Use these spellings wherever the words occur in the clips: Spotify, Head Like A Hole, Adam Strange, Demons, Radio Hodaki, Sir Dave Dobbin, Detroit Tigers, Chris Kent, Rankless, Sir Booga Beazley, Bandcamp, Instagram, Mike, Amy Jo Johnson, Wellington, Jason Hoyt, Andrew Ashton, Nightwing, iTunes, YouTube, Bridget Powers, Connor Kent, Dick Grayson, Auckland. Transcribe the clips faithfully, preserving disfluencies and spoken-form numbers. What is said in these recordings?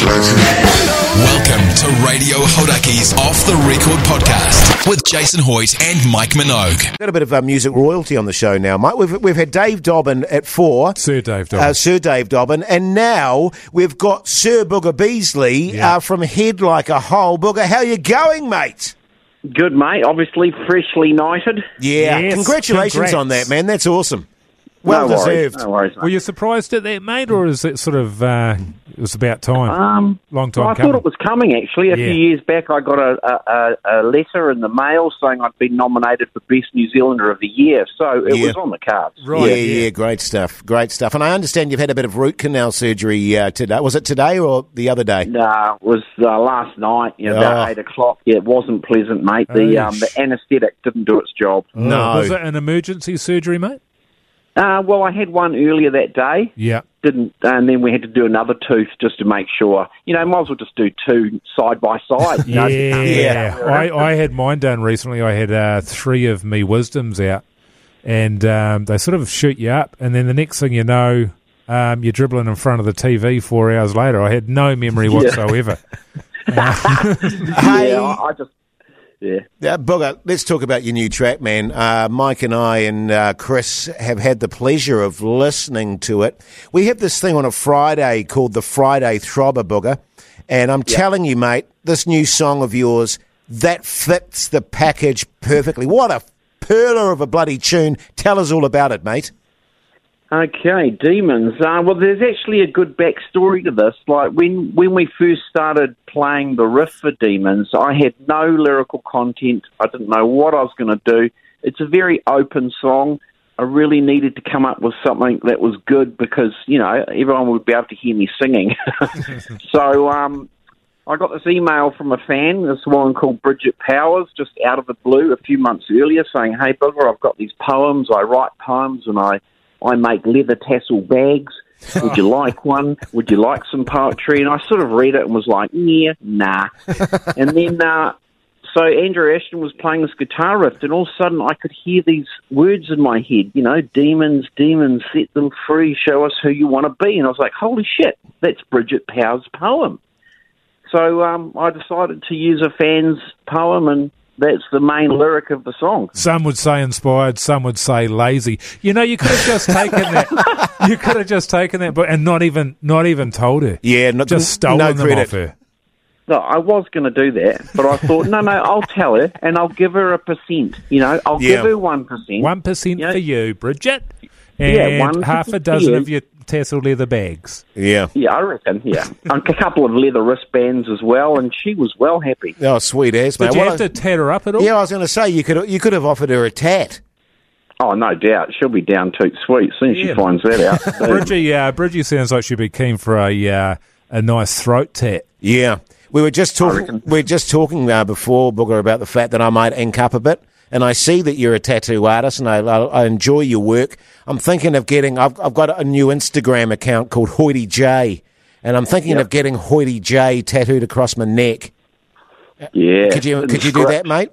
Welcome to Radio Hodaki's Off the Record Podcast with Jason Hoyt and Mike Minogue. Got a bit of uh, music royalty on the show now, Mike. We've we've had Dave Dobbin at four, Sir Dave Dobbin, uh, Sir Dave Dobbin, and now we've got Sir Booga Beazley yeah. uh, from Head Like A Hole. Booga, how you going, mate? Good, mate. Obviously freshly knighted. Yeah, yes. Congratulations Congrats. on that, man. That's awesome. Well no deserved. Worries, no worries, Were you surprised at that, mate, or is it sort of uh, it was about time? Um, Long time. Well, I coming. thought it was coming actually. A yeah. few years back, I got a, a, a letter in the mail saying I'd been nominated for Best New Zealander of the Year, so it yeah. was on the cards. Right. Yeah, yeah, yeah, great stuff, great stuff. And I understand you've had a bit of root canal surgery uh, today. Was it today or the other day? No, nah, it was uh, last night. You know, about oh. eight o'clock. Yeah, it wasn't pleasant, mate. The oh, um, the anaesthetic didn't do its job. No, was it an emergency surgery, mate? Uh, well, I had one earlier that day. Yeah. Didn't, and then we had to do another tooth just to make sure. You know, might as well just do two side by side. You know? yeah. yeah. I, I had mine done recently. I had uh, three of me wisdoms out, and um, they sort of shoot you up, and then the next thing you know, um, you're dribbling in front of the T V four hours later. I had no memory whatsoever. Yeah. uh, hey. Yeah, I, I just... Yeah, uh, Booga, let's talk about your new track, man. Uh, Mike and I and uh, Chris have had the pleasure of listening to it. We have this thing on a Friday called the Friday Throbber, Booga, and I'm yeah. telling you, mate, this new song of yours, that fits the package perfectly. What a perler of a bloody tune. Tell us all about it, mate. Okay, Demons. Uh, well, there's actually a good backstory to this. Like, when, when we first started playing the riff for Demons, I had no lyrical content. I didn't know what I was going to do. It's a very open song. I really needed to come up with something that was good because, you know, everyone would be able to hear me singing. so um, I got this email from a fan, this woman called Bridget Powers, just out of the blue a few months earlier, saying, "Hey, Booga, I've got these poems. I write poems and I... I make leather tassel bags. Would you like one? Would you like some poetry?" And I sort of read it and was like, yeah, nah. And then, uh, so Andrew Ashton was playing this guitar riff, and all of a sudden I could hear these words in my head, you know, "Demons, demons, set them free, show us who you want to be." And I was like, holy shit, that's Bridget Powers' poem. So um, I decided to use a fan's poem, and that's the main lyric of the song. Some would say inspired, some would say lazy. You know, you could have just taken that. You could have just taken that, but and not even not even told her. Yeah, not just stolen no them off her. No, I was going to do that, but I thought, no, no, I'll tell her and I'll give her a percent. You know, I'll yeah. give her one percent. One percent for you, Bridget, and yeah, one half a dozen of your tassel leather bags. Yeah. Yeah, I reckon, yeah. And a couple of leather wristbands as well, and she was well happy. Oh, sweet ass, mate. Did you well, have I, to tat her up at all? Yeah, I was going to say, you could you could have offered her a tat. Oh, no doubt. She'll be down toot sweet as soon as yeah. she finds that out. So. Bridgie, uh, Bridgie sounds like she'd be keen for a uh, a nice throat tat. Yeah. We were just, talk- we were just talking uh, before, Booga, about the fact that I might ink up a bit. And I see that you're a tattoo artist, and I, I enjoy your work. I'm thinking of getting. I've, I've got a new Instagram account called Hoity J, and I'm thinking yep. of getting Hoity J tattooed across my neck. Yeah, could you could you do that, mate?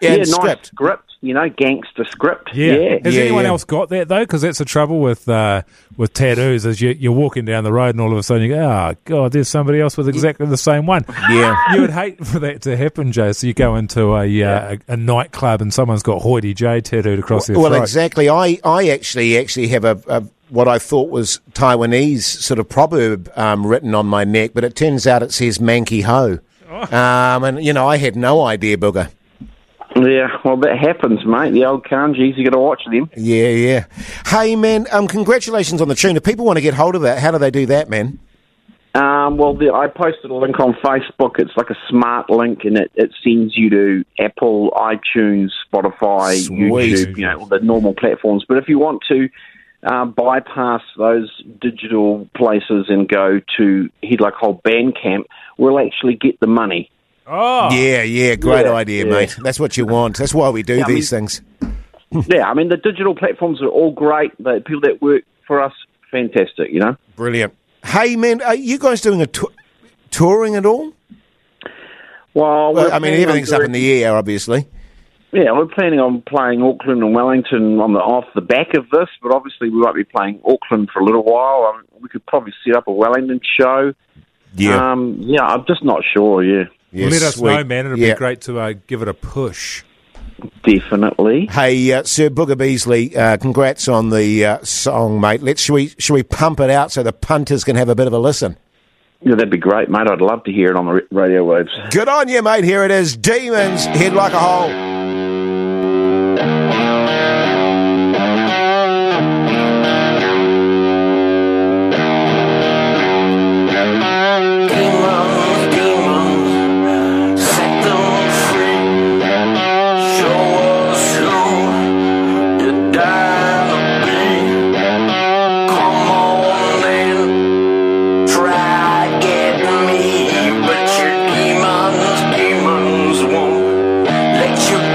Yeah, yeah nice script. script, you know, gangster script. Yeah, yeah. has yeah, anyone yeah. else got that though? Because that's the trouble with uh, with tattoos is you, you're walking down the road, and all of a sudden you go, "Oh God, there's somebody else with exactly the same one." Yeah, you would hate for that to happen, Jay. So you go into a yeah. uh, a nightclub, and someone's got Hoity J tattooed across well, their throat. Well, exactly. I, I actually actually have a, a what I thought was Taiwanese sort of proverb um, written on my neck, but it turns out it says "Manky Ho," oh. um, and you know I had no idea, Booga. Yeah, well, that happens, mate. The old kanjis, you got to watch them. Yeah, yeah. Hey, man, um, congratulations on the tune. If people want to get hold of that, how do they do that, man? Um, well, the, I posted a link on Facebook. It's like a smart link, and it, it sends you to Apple, iTunes, Spotify, Sweet. YouTube, you know, all the normal platforms. But if you want to uh, bypass those digital places and go to Head Like A Hole Bandcamp, we'll actually get the money. Oh. Yeah, yeah, great yeah, idea, yeah. mate. That's what you want. That's why we do yeah, these I mean, things. Yeah, I mean, the digital platforms are all great. The people that work for us, fantastic, you know? Brilliant. Hey, man, are you guys doing a t- touring at all? Well, well I mean, everything's up in the air, obviously. Yeah, we're planning on playing Auckland and Wellington on the off the back of this, but obviously we won't be playing Auckland for a little while. I mean, we could probably set up a Wellington show. Yeah, um, yeah, I'm just not sure. Yeah, yeah let sweet. us know, man. It'd yeah. be great to uh, give it a push. Definitely. Hey, uh, Sir Booga Beazley, uh, congrats on the uh, song, mate. Let's should we should we pump it out so the punters can have a bit of a listen? Yeah, that'd be great, mate. I'd love to hear it on the radio waves. Good on you, mate. Here it is, Demons, Head Like a Hole. Let you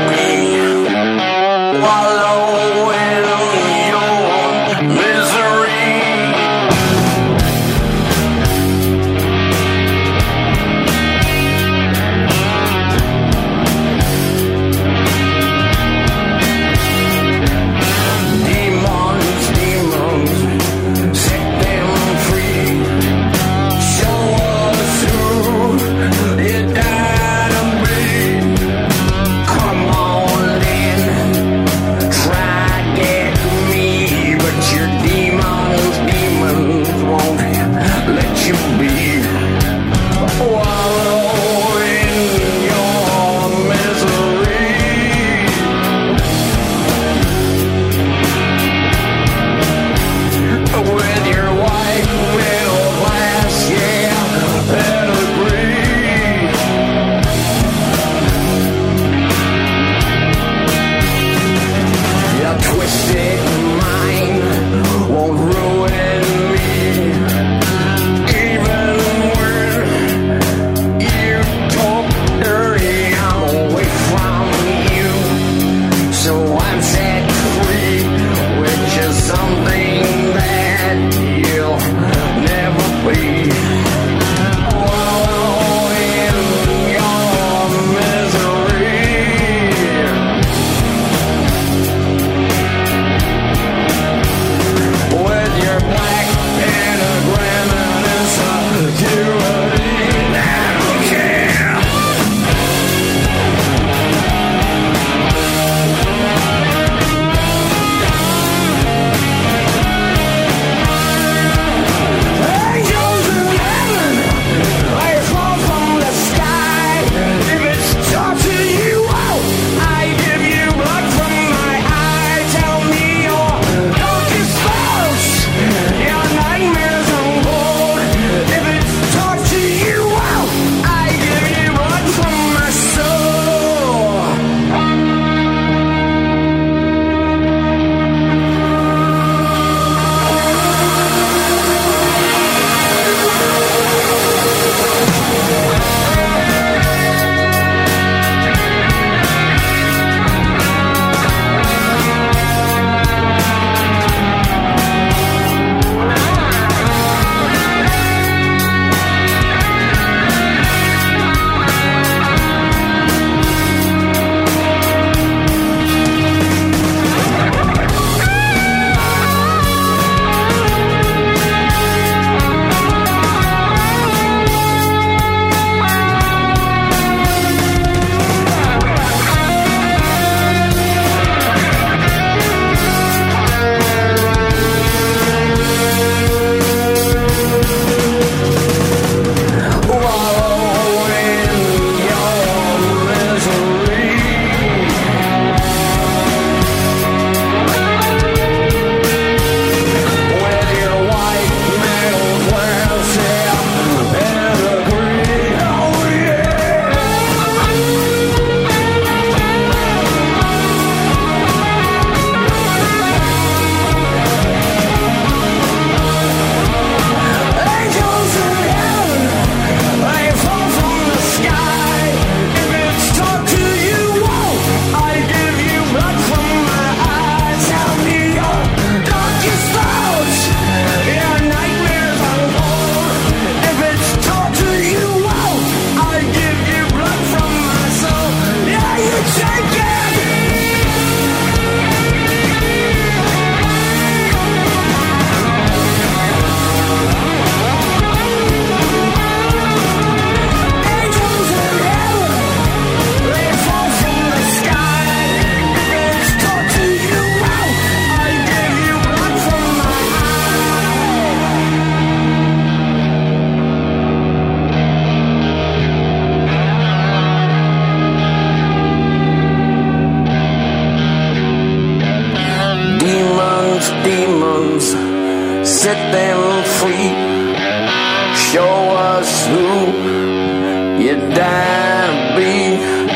who you die to be.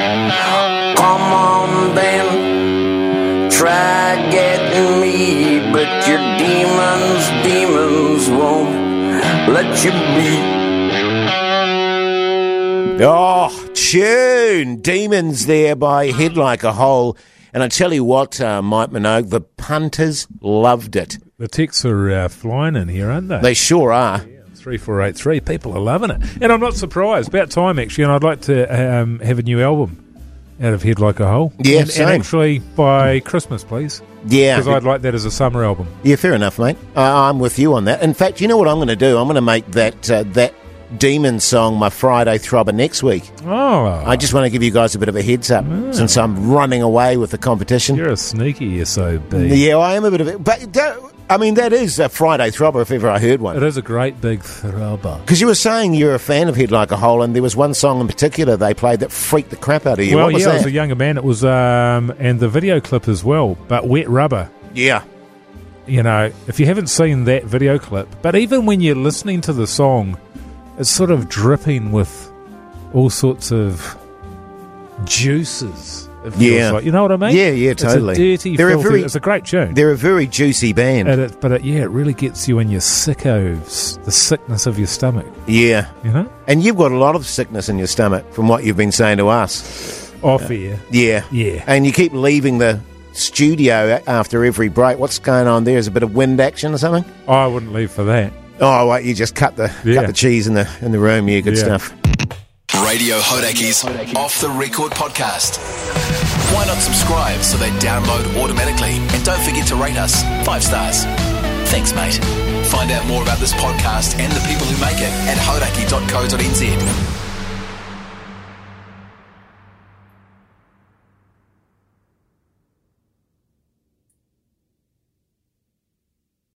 Come on then, try getting me, but your demons, demons won't let you be. Oh, tune! Demons there by Head Like A Hole. And I tell you what, uh, Mike Minogue, the punters loved it. The texts are uh, flying in here, aren't they? They sure are. Yeah, three four eight three, people are loving it. And I'm not surprised. About time, actually, and I'd like to um, have a new album out of Head Like A Hole. Yeah, and, same. And actually by Christmas, please. Yeah. Because I'd like that as a summer album. Yeah, fair enough, mate. I- I'm with you on that. In fact, you know what I'm going to do? I'm going to make that uh, that... Demon song, my Friday throbber next week. Oh. I just want to give you guys a bit of a heads up oh. since I'm running away with the competition. You're a sneaky S O B. Yeah, I am a bit of it. But, that, I mean, that is a Friday throbber if ever I heard one. It is a great big throbber. Because you were saying you're a fan of Head Like A Hole, and there was one song in particular they played that freaked the crap out of you. Well, what was yeah, that? I was a younger man. It was, um, and the video clip as well, but Wet Rubber. Yeah. You know, if you haven't seen that video clip, but even when you're listening to the song, it's sort of dripping with all sorts of juices. It feels yeah. like. You know what I mean? Yeah, yeah, totally. It's a dirty, they're filthy, a very, it's a great tune. They're a very juicy band. And it, but, it, yeah, it really gets you in your sickos, the sickness of your stomach. Yeah. You know? And you've got a lot of sickness in your stomach from what you've been saying to us. Off air. Uh, yeah. Yeah. And you keep leaving the studio after every break. What's going on there? Is a bit of wind action or something? Oh, I wouldn't leave for that. Oh, wait, you just cut the yeah. cut the cheese in the in the room. Yeah, good yeah. stuff. Radio Hodaki's Off The Record Podcast. Why not subscribe so they download automatically? And don't forget to rate us five stars. Thanks, mate. Find out more about this podcast and the people who make it at hodaki dot co dot n z.